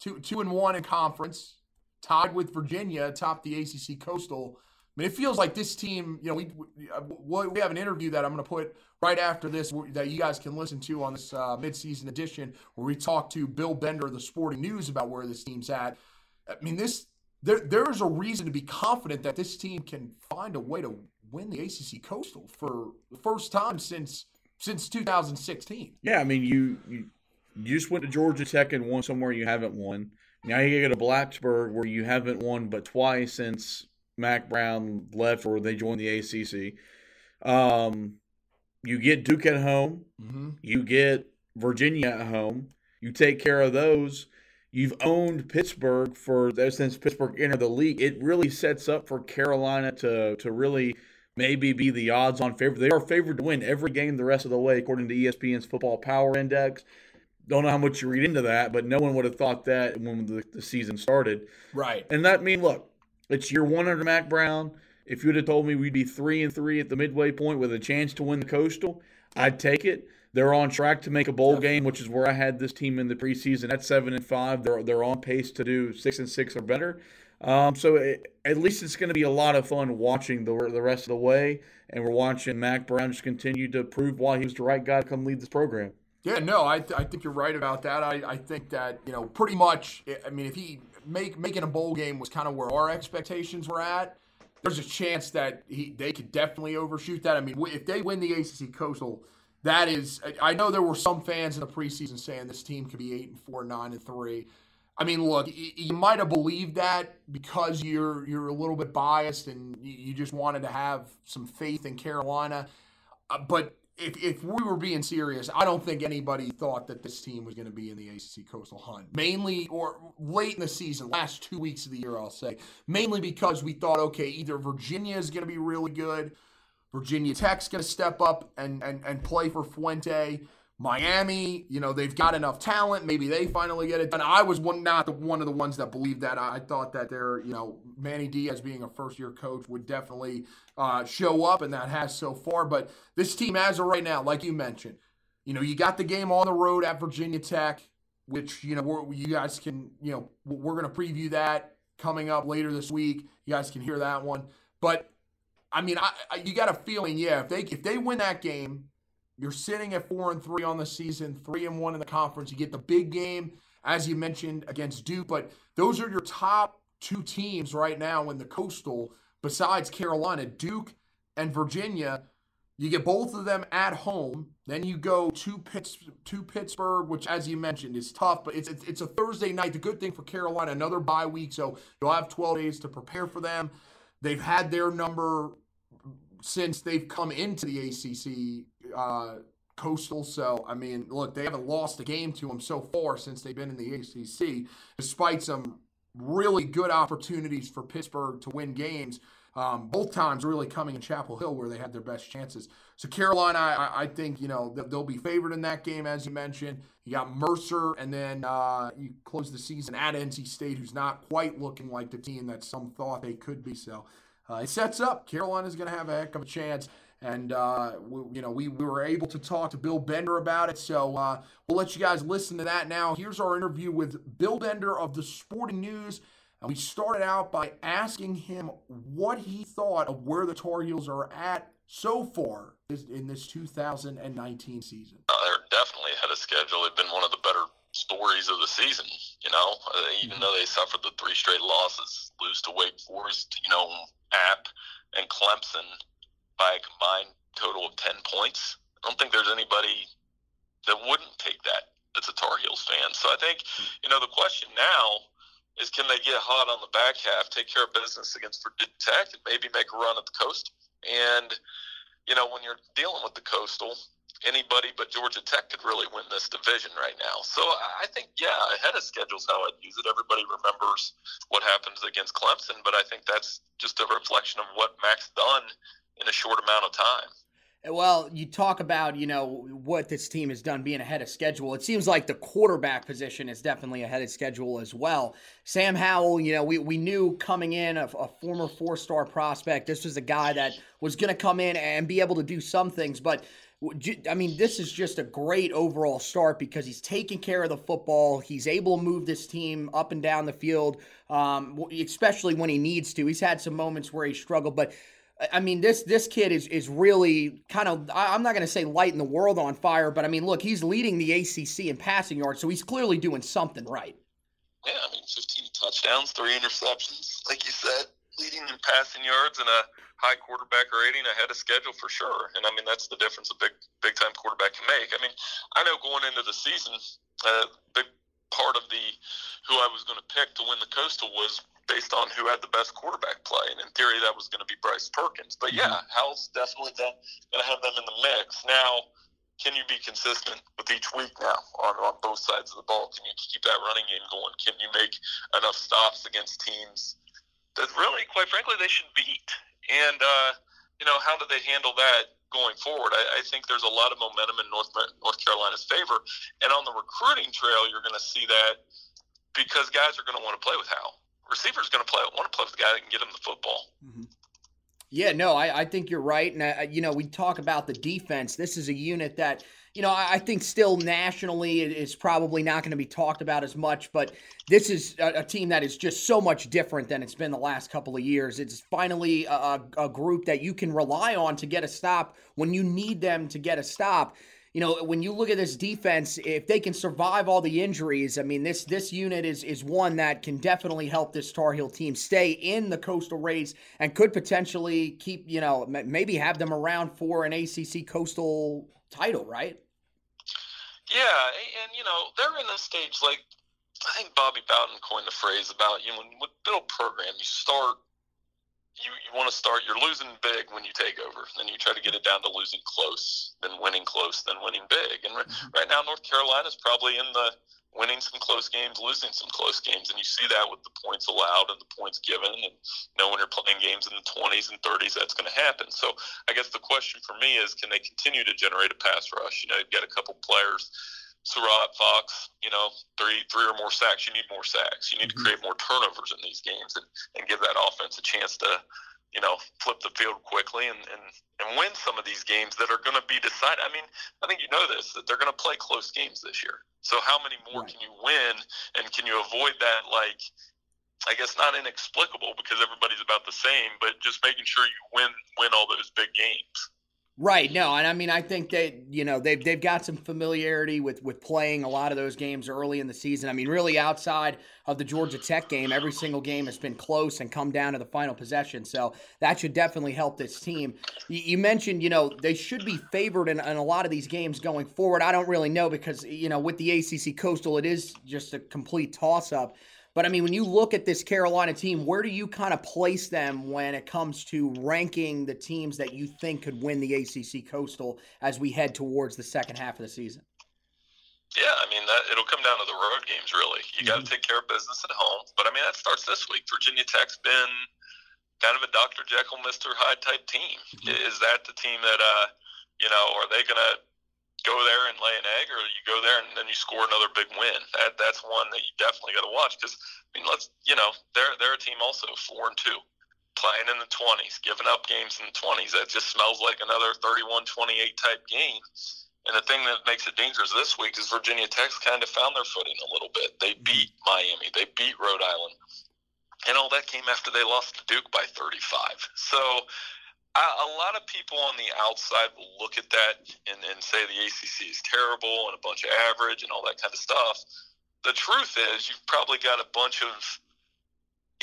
two two and one in conference, tied with Virginia atop the A C C Coastal. I mean, it feels like this team, you know, we we have an interview that I'm going to put right after this that you guys can listen to on this uh, midseason edition where we talk to Bill Bender of the Sporting News about where this team's at. I mean, this there there's a reason to be confident that this team can find a way to win the A C C Coastal for the first time since since two thousand sixteen. Yeah, I mean, you, you you just went to Georgia Tech and won somewhere you haven't won. Now you go to Blacksburg where you haven't won but twice since Mack Brown left or they joined the A C C. Um, you get Duke at home. Mm-hmm. You get Virginia at home. You take care of those. You've owned Pittsburgh for since Pittsburgh entered the league. It really sets up for Carolina to to really maybe be the odds-on favorite. They are favored to win every game the rest of the way, according to E S P N's Football Power Index. Don't know how much you read into that, but no one would have thought that when the, the season started. Right. And that means, look, it's year one under Mack Brown. If you would have told me we'd be three and three at the midway point with a chance to win the Coastal, I'd take it. They're on track to make a bowl game, which is where I had this team in the preseason at seven and five. They're they're on pace to do six and six or better. Um, so it, at least it's going to be a lot of fun watching the the rest of the way, and we're watching Mack Brown just continue to prove why he was the right guy to come lead this program. Yeah, no, I th- I think you're right about that. I, I think that, you know, pretty much. I mean, if he make making a bowl game was kind of where our expectations were at, there's a chance that he they could definitely overshoot that. I mean, if they win the A C C Coastal. That is, I know there were some fans in the preseason saying this team could be eight and four, nine and three. I mean, look, you might have believed that because you're you're a little bit biased and you just wanted to have some faith in Carolina. Uh, but if if we were being serious, I don't think anybody thought that this team was going to be in the A C C Coastal hunt. Mainly, or late in the season, last two weeks of the year, I'll say, mainly because we thought, okay, either Virginia is going to be really good. Virginia Tech's going to step up and, and and play for Fuente. Miami, you know, they've got enough talent. Maybe they finally get it done. I was one, not the, one of the ones that believed that. I, I thought that their, you know, Manny Diaz being a first-year coach would definitely uh, show up, and that has so far. But this team, as of right now, like you mentioned, you know, you got the game on the road at Virginia Tech, which, you know, we're, you guys can, you know, we're going to preview that coming up later this week. You guys can hear that one. But I mean, I, I, you got a feeling, yeah. If they if they win that game, you're sitting at four and three on the season, three and one in the conference. You get the big game, as you mentioned, against Duke. But those are your top two teams right now in the Coastal, besides Carolina, Duke and Virginia. You get both of them at home. Then you go to Pitts, to Pittsburgh, which, as you mentioned, is tough. But it's, it's it's a Thursday night. The good thing for Carolina, another bye week, so you'll have twelve days to prepare for them. They've had their number since they've come into the A C C uh, Coastal. So, I mean, look, they haven't lost a game to them so far since they've been in the A C C, despite some really good opportunities for Pittsburgh to win games, um, both times really coming in Chapel Hill where they had their best chances. So Carolina, I, I think, you know, they'll be favored in that game, as you mentioned. You got Mercer, and then uh, you close the season at N C State, who's not quite looking like the team that some thought they could be. So, Uh, it sets up. Carolina's going to have a heck of a chance. And, uh, we, you know, we, we were able to talk to Bill Bender about it. So uh, we'll let you guys listen to that now. Here's our interview with Bill Bender of the Sporting News. And we started out by asking him what he thought of where the Tar Heels are at so far in this two thousand nineteen season. Uh, they're definitely ahead of schedule. They've been one of the better stories of the season, you know, uh, even though they suffered the three straight losses, lose to Wake Forest, you know, App and Clemson by a combined total of ten points. I don't think there's anybody that wouldn't take that that's a Tar Heels fan. So I think, you know, the question now is, can they get hot on the back half, take care of business against Virginia Tech, and maybe make a run at the Coastal? And, you know, when you're dealing with the Coastal, anybody but Georgia Tech could really win this division right now. So I think, yeah, ahead of schedule is how I'd use it. Everybody remembers what happens against Clemson, but I think that's just a reflection of what Mack's done in a short amount of time. Well, you talk about, you know, what this team has done being ahead of schedule. It seems like the quarterback position is definitely ahead of schedule as well. Sam Howell, you know, we, we knew coming in a, a former four-star prospect. This was a guy that was going to come in and be able to do some things, but I mean, this is just a great overall start because he's taking care of the football. He's able to move this team up and down the field, um, especially when he needs to. He's had some moments where he struggled, but I mean, this this kid is is really kind of, I'm not going to say lighting the world on fire, but I mean, look, he's leading the A C C in passing yards, so he's clearly doing something right. Yeah, I mean, fifteen touchdowns, three interceptions, like you said. leading in passing yards and a high quarterback rating ahead of schedule for sure. And, I mean, that's the difference a big, big-time quarterback can make. I mean, I know going into the season, uh, big part of the who I was going to pick to win the Coastal was based on who had the best quarterback play. And in theory, that was going to be Bryce Perkins. But, yeah, Howell's definitely going to have them in the mix. Now, can you be consistent with each week now on, on both sides of the ball? Can you keep that running game going? Can you make enough stops against teams that really, quite frankly, they should beat? And, uh, you know, how do they handle that going forward? I, I think there's a lot of momentum in North, North Carolina's favor. And on the recruiting trail, you're going to see that because guys are going to want to play with Howell. Receiver's going to play want to play with the guy that can get him the football. Mm-hmm. Yeah, no, I, I think you're right. And, I, you know, we talk about the defense. This is a unit that, you know, I, I think still nationally it is probably not going to be talked about as much, but this is a, a team that is just so much different than it's been the last couple of years. It's finally a, a group that you can rely on to get a stop when you need them to get a stop. You know, when you look at this defense, if they can survive all the injuries, I mean, this this unit is is one that can definitely help this Tar Heel team stay in the Coastal race and could potentially keep, you know, maybe have them around for an A C C Coastal title, right? Yeah, and, you know, they're in a stage like, I think Bobby Bowden coined the phrase about, you know, when, with build program, you start, You, you want to start, you're losing big when you take over. Then you try to get it down to losing close, then winning close, then winning big. And right now, North Carolina's probably in the winning some close games, losing some close games. And you see that with the points allowed and the points given. And, you know, when you're playing games in the twenties and thirties, that's going to happen. So I guess the question for me is, can they continue to generate a pass rush? You know, you've got a couple players. Surratt, Fox, you know, three three or more sacks. You need more sacks. You need to create more turnovers in these games and, and give that offense a chance to, you know, flip the field quickly and, and, and win some of these games that are going to be decided. I mean, I think you know this, that they're going to play close games this year. So how many more can you win, and can you avoid that, like, I guess not inexplicable because everybody's about the same, but just making sure you win win all those big games. Right, no, and I mean, I think they, you know, they've they've got some familiarity with with playing a lot of those games early in the season. I mean, really outside of the Georgia Tech game, every single game has been close and come down to the final possession. So that should definitely help this team. You, you mentioned, you know, they should be favored in, in a lot of these games going forward. I don't really know because, you know, with the A C C Coastal, it is just a complete toss-up. But, I mean, when you look at this Carolina team, where do you kind of place them when it comes to ranking the teams that you think could win the A C C Coastal as we head towards the second half of the season? Yeah, I mean, that, it'll come down to the road games, really. You mm-hmm. got to take care of business at home. But, I mean, that starts this week. Virginia Tech's been kind of a Doctor Jekyll, Mister Hyde type team. Mm-hmm. Is that the team that, uh, you know, are they going to – go there and lay an egg, or you go there and then you score another big win? That that's one that you definitely got to watch because, I mean, let's, you know, they're, they're a team also four and two, playing in the twenties, giving up games in the twenties. That just smells like another thirty-one twenty-eight type game. And the thing that makes it dangerous this week is Virginia Tech's kind of found their footing a little bit. They beat Miami. They beat Rhode Island. And all that came after they lost to Duke by thirty-five. So, a lot of people on the outside will look at that and, and say the A C C is terrible and a bunch of average and all that kind of stuff. The truth is you've probably got a bunch of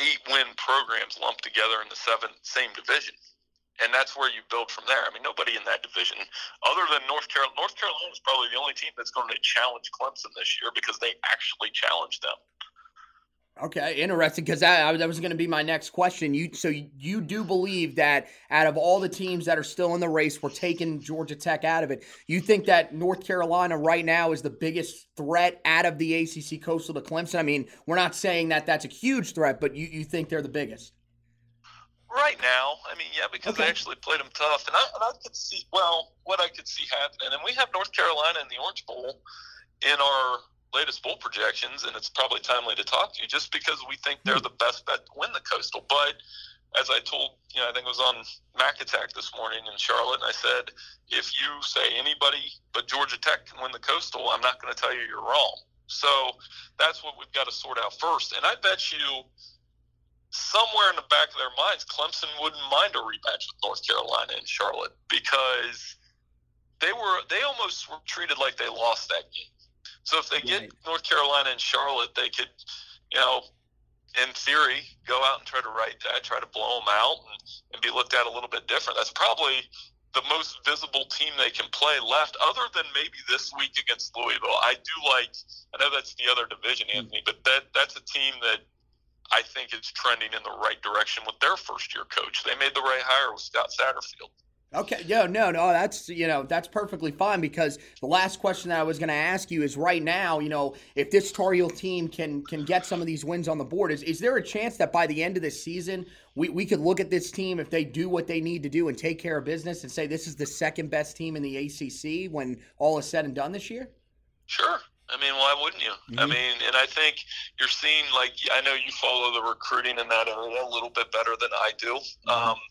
eight-win programs lumped together in the seven, same division, and that's where you build from there. I mean, nobody in that division, other than North Carolina, North Carolina is probably the only team that's going to challenge Clemson this year because they actually challenged them. Okay, interesting, because that, that was going to be my next question. You So you, you do believe that out of all the teams that are still in the race, we're taking Georgia Tech out of it. You think that North Carolina right now is the biggest threat out of the A C C Coastal to Clemson? I mean, we're not saying that that's a huge threat, but you, you think they're the biggest? Right now, I mean, yeah, because okay. they actually played them tough. And I, and I could see, well, what I could see happening. And we have North Carolina in the Orange Bowl in our – latest bowl projections, and it's probably timely to talk to you just because we think they're the best bet to win the Coastal. But as I told, you know, I think it was on Mac Attack this morning in Charlotte, and I said, if you say anybody but Georgia Tech can win the Coastal, I'm not going to tell you you're wrong. So that's what we've got to sort out first. And I bet you somewhere in the back of their minds, Clemson wouldn't mind a rematch with North Carolina in Charlotte because they were they almost were treated like they lost that game. So if they get North Carolina and Charlotte, they could, you know, in theory, go out and try to write that, try to blow them out and, and be looked at a little bit different. That's probably the most visible team they can play left, other than maybe this week against Louisville. I do like, I know that's the other division, Anthony, but that that's a team that I think is trending in the right direction with their first-year coach. They made the right hire with Scott Satterfield. Okay, no, no, no, that's, you know, that's perfectly fine, because the last question that I was going to ask you is right now, you know, if this Tar Heel team can can get some of these wins on the board, is, is there a chance that by the end of this season, we, we could look at this team, if they do what they need to do and take care of business, and say this is the second best team in the A C C when all is said and done this year? Sure. I mean, why wouldn't you? Mm-hmm. I mean, and I think you're seeing, like, I know you follow the recruiting in that area a little bit better than I do. Mm-hmm. Um,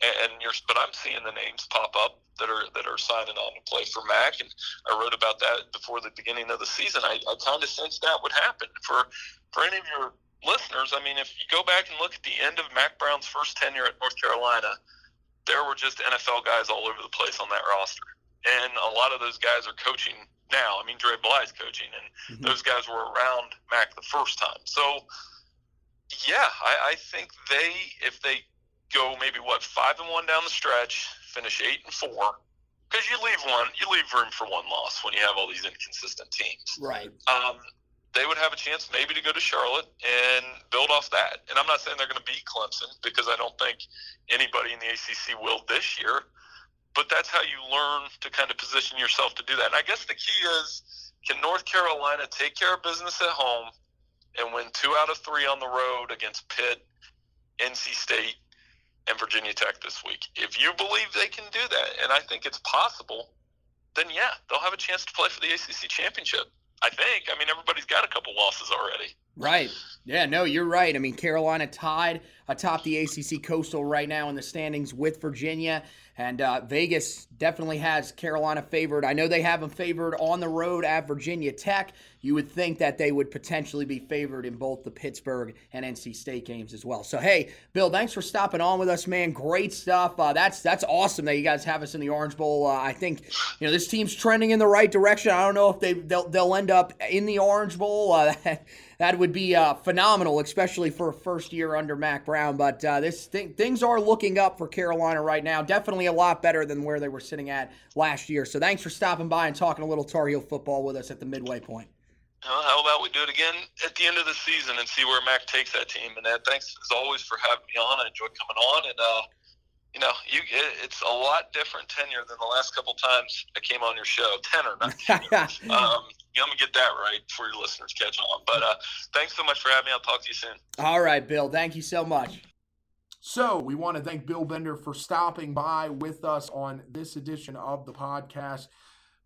and you're, but I'm seeing the names pop up that are that are signing on to play for M A C, and I wrote about that before the beginning of the season. I, I kind of sensed that would happen for for any of your listeners. I mean, if you go back and look at the end of Mac Brown's first tenure at North Carolina, there were just N F L guys all over the place on that roster, and a lot of those guys are coaching now. I mean, Dre Bly's coaching, and mm-hmm. those guys were around Mac the first time. So, yeah, I, I think they, if they go maybe, what, five and one down the stretch, finish eight and four, because you leave one, you leave room for one loss when you have all these inconsistent teams. Right. Um, they would have a chance maybe to go to Charlotte and build off that. And I'm not saying they're going to beat Clemson, because I don't think anybody in the A C C will this year. But that's how you learn to kind of position yourself to do that. And I guess the key is, can North Carolina take care of business at home and win two out of three on the road against Pitt, N C State, and Virginia Tech this week? If you believe they can do that, and I think it's possible, then yeah, they'll have a chance to play for the A C C championship. I think. I mean, everybody's got a couple losses already. Right. Yeah, no, you're right. I mean, Carolina tied atop the A C C Coastal right now in the standings with Virginia, and uh, Vegas definitely has Carolina favored. I know they have them favored on the road at Virginia Tech. You would think that they would potentially be favored in both the Pittsburgh and N C State games as well. So, hey, Bill, thanks for stopping on with us, man. Great stuff. Uh, that's that's awesome that you guys have us in the Orange Bowl. Uh, I think, you know, this team's trending in the right direction. I don't know if they they'll, they'll end up in the Orange Bowl. Uh, that, that would be uh, phenomenal, especially for a first year under Mac Brown. But uh, this thing, things are looking up for Carolina right now. Definitely a lot better than where they were sitting at last year. So, thanks for stopping by and talking a little Tar Heel football with us at the midway point. Well, how about we do it again at the end of the season and see where Mac takes that team? And uh, thanks, as always, for having me on. I enjoyed coming on. And, uh, you know, you it, it's a lot different tenure than the last couple times I came on your show. Tenor, not tenure. um, you know, I'm going to get that right before your listeners catch on. But uh, thanks so much for having me. I'll talk to you soon. All right, Bill. Thank you so much. So we want to thank Bill Bender for stopping by with us on this edition of the podcast.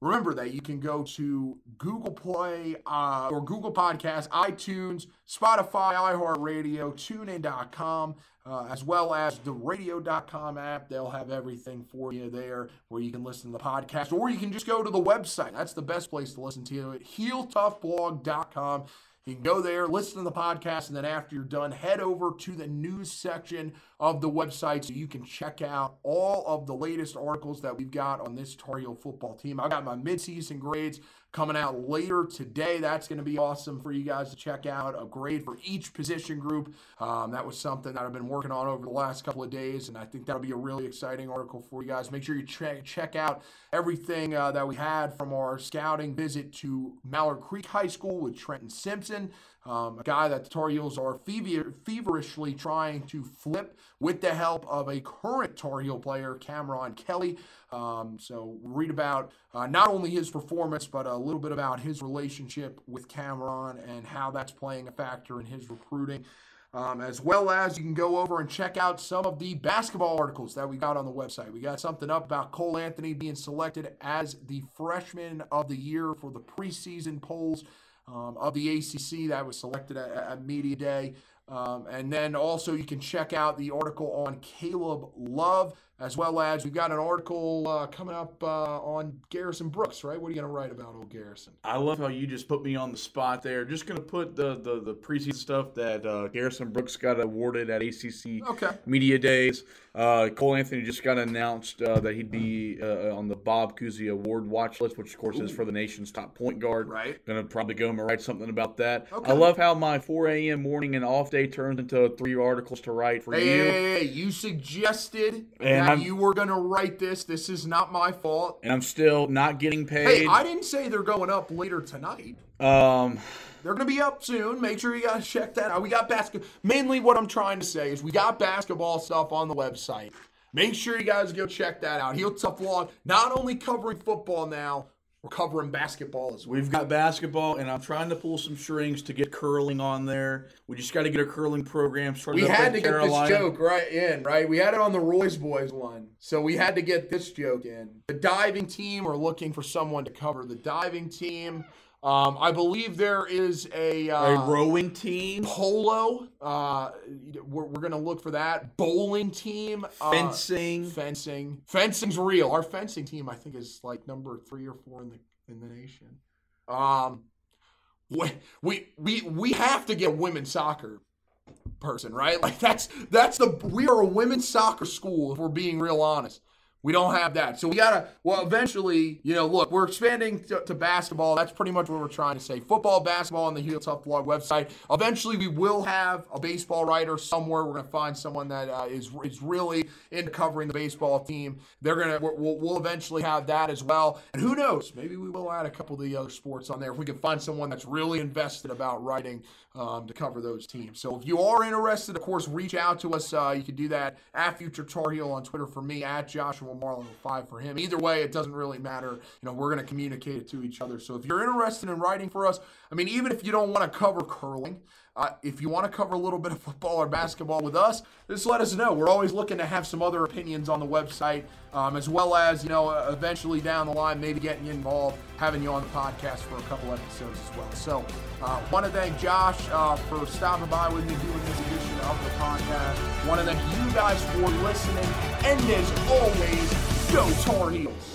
Remember that you can go to Google Play uh, or Google Podcasts, iTunes, Spotify, iHeartRadio, TuneIn dot com, uh, as well as the radio dot com app. They'll have everything for you there where you can listen to the podcast, or you can just go to the website. That's the best place to listen to it, heel tough blog dot com. You can go there, listen to the podcast, and then after you're done, head over to the news section of the website so you can check out all of the latest articles that we've got on this Tar Heel football team. I've got my midseason grades coming out later today. That's going to be awesome for you guys to check out. A grade for each position group. Um, that was something that I've been working on over the last couple of days, and I think that'll be a really exciting article for you guys. Make sure you ch- check out everything uh, that we had from our scouting visit to Mallard Creek High School with Trenton Simpson, um, a guy that the Tar Heels are fever- feverishly trying to flip with the help of a current Tar Heel player, Cameron Kelly. Um, so read about uh, not only his performance, but a little bit about his relationship with Cameron and how that's playing a factor in his recruiting. Um, as well as you can go over and check out some of the basketball articles that we got on the website. We got something up about Cole Anthony being selected as the freshman of the year for the preseason polls um, of the A C C that was selected at, at Media Day. Um, and then also you can check out the article on Caleb Love, as well as we've got an article uh, coming up uh, on Garrison Brooks, right? What are you going to write about old Garrison? I love how you just put me on the spot there. Just going to put the, the, the preseason stuff that uh, Garrison Brooks got awarded at A C C okay. Media Days. Uh, Cole Anthony just got announced uh, that he'd be uh, on the Bob Cousy Award watch list, which, of course, Ooh. is for the nation's top point guard. Right. Going to probably go home and write something about that. Okay. I love how my four a.m. morning and off day turns into three articles to write for hey, you. Hey, hey, hey, you suggested and that I'm, you were going to write this. This is not my fault. And I'm still not getting paid. Hey, I didn't say they're going up later tonight. Um... They're going to be up soon. Make sure you guys check that out. We got basketball. Mainly what I'm trying to say is we got basketball stuff on the website. Make sure you guys go check that out. Heel Tough Blog, not only covering football now, we're covering basketball as well. We've got basketball, and I'm trying to pull some strings to get curling on there. We just got to get a curling program started. We had to get this joke right in, right? We had it on the Roy's Boys one, so we had to get this joke in. The diving team, we're looking for someone to cover the diving team. Um, I believe there is a, uh, a rowing team, polo. Uh, we're we're going to look for that. Bowling team, fencing, uh, fencing, fencing's real. Our fencing team, I think, is like number three or four in the in the nation. Um, we we we, we have to get women's soccer person, right? Like that's that's the we are a women's soccer school if we're being real honest. We don't have that. So we got to, well, eventually, you know, look, we're expanding to, to basketball. That's pretty much what we're trying to say. Football, basketball on the Heel Tough Blog website. Eventually, we will have a baseball writer somewhere. We're going to find someone that uh, is is really into covering the baseball team. They're going to, we'll, we'll eventually have that as well. And who knows? Maybe we will add a couple of the other sports on there if we can find someone that's really invested about writing um, to cover those teams. So if you are interested, of course, reach out to us. Uh, you can do that at Future Tar Heel on Twitter for me, at Joshua Marlin with five for him. Either way, it doesn't really matter. You know, we're going to communicate it to each other. So if you're interested in writing for us, I mean, even if you don't want to cover curling, uh, if you want to cover a little bit of football or basketball with us, just let us know. We're always looking to have some other opinions on the website, um, as well as, you know, eventually down the line, maybe getting you involved, having you on the podcast for a couple episodes as well. So I uh, want to thank Josh uh, for stopping by with me doing this edition of the podcast. Want to thank you guys for listening. And as always, go Tar Heels!